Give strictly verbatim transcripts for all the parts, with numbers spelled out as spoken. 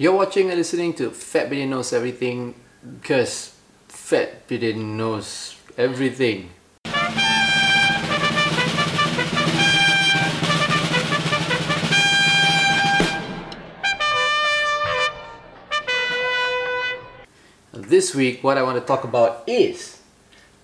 You're watching and listening to Fat Bidin Knows Everything, because Fat Bidin knows everything. This week, what I want to talk about is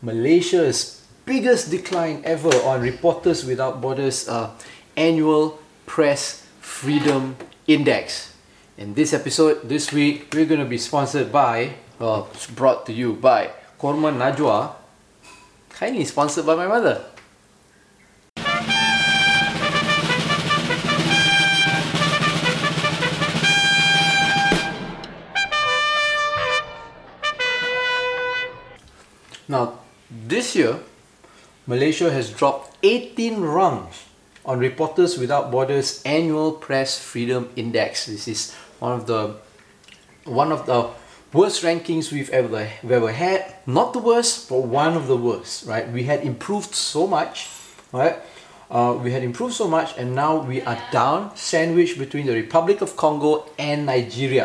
Malaysia's biggest decline ever on Reporters Without Borders' uh, annual Press Freedom Index. In this episode, this week, we're going to be sponsored by, well, brought to you by Korman Najwa, kindly sponsored by my mother. Now, this year, Malaysia has dropped eighteen rungs on Reporters Without Borders' annual Press Freedom Index. This is one of the one of the worst rankings we've ever we've ever had. Not the worst, but one of the worst, right? We had improved so much, right? Uh, we had improved so much, and now we are down, sandwiched between the Republic of Congo and Nigeria.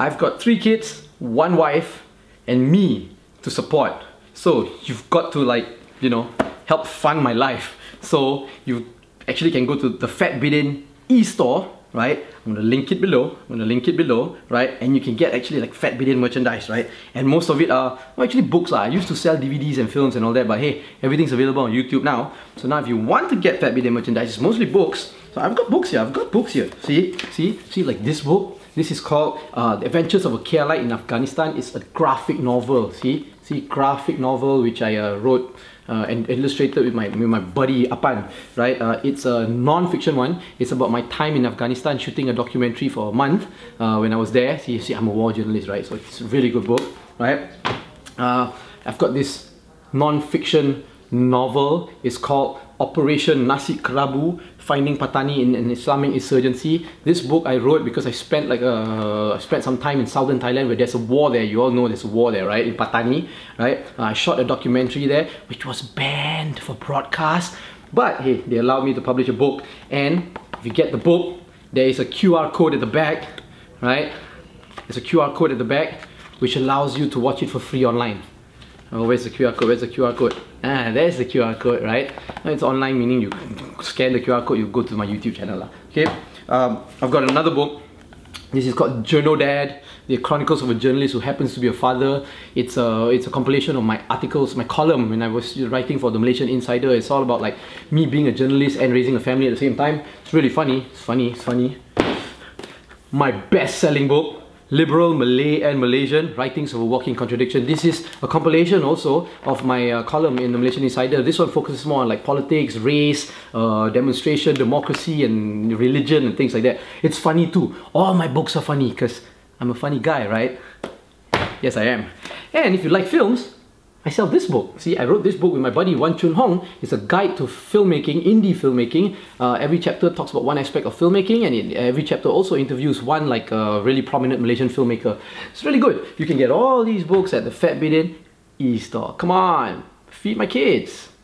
I've got three kids, one wife, and me to support. So you've got to, like, you know, help fund my life. So you actually can go to the Fat Bidin e-store, right? I'm gonna link it below. I'm gonna link it below, right? And you can get actually like Fat Bidin merchandise, right? And most of it are, well, actually books lah. I used to sell D V Ds and films and all that, but hey, everything's available on YouTube now. So now if you want to get Fat Bidin merchandise, it's mostly books. So I've got books here. I've got books here. See, see, see, like this book. This is called uh, The Adventures of a Keralite in Afghanistan. It's a graphic novel. See, see, graphic novel which I uh, wrote. Uh, and illustrated with my with my buddy Apan, right? Uh, it's a non-fiction one. It's about my time in Afghanistan shooting a documentary for a month uh, when I was there. See, see, I'm a war journalist, right? So it's a really good book, right? Uh, I've got this non-fiction novel. It's called Operation Nasi Kerabu: Finding Patani in an Islamic Insurgency. This book I wrote because I spent like a, I spent some time in southern Thailand where there's a war there. You all know there's a war there, right? In Patani, right? Uh, I shot a documentary there, which was banned for broadcast. But hey, they allowed me to publish a book. And if you get the book, there is a Q R code at the back, right? There's a Q R code at the back, which allows you to watch it for free online. Oh, where's the Q R code? Where's the Q R code? Ah, there's the Q R code, right? It's online, meaning you scan the Q R code, you go to my YouTube channel lah. Okay, um, I've got another book. This is called Journal Dad, The Chronicles of a Journalist Who Happens to Be a Father. It's a, it's a compilation of my articles, my column when I was writing for the Malaysian Insider. It's all about like me being a journalist and raising a family at the same time. It's really funny, it's funny, it's funny. My best-selling book, Liberal, Malay and Malaysian, Writings of a Walking Contradiction. This is a compilation also of my uh, column in the Malaysian Insider. This one focuses more on like politics, race, uh, demonstration, democracy and religion and things like that. It's funny too. All my books are funny because I'm a funny guy, right? Yes, I am. And if you like films, I sell this book. See, I wrote this book with my buddy Wan Chun Hong. It's a guide to filmmaking, indie filmmaking. Uh, every chapter talks about one aspect of filmmaking, and it, every chapter also interviews one like a uh, really prominent Malaysian filmmaker. It's really good. You can get all these books at the Fat Bidin e-store. Come on, feed my kids.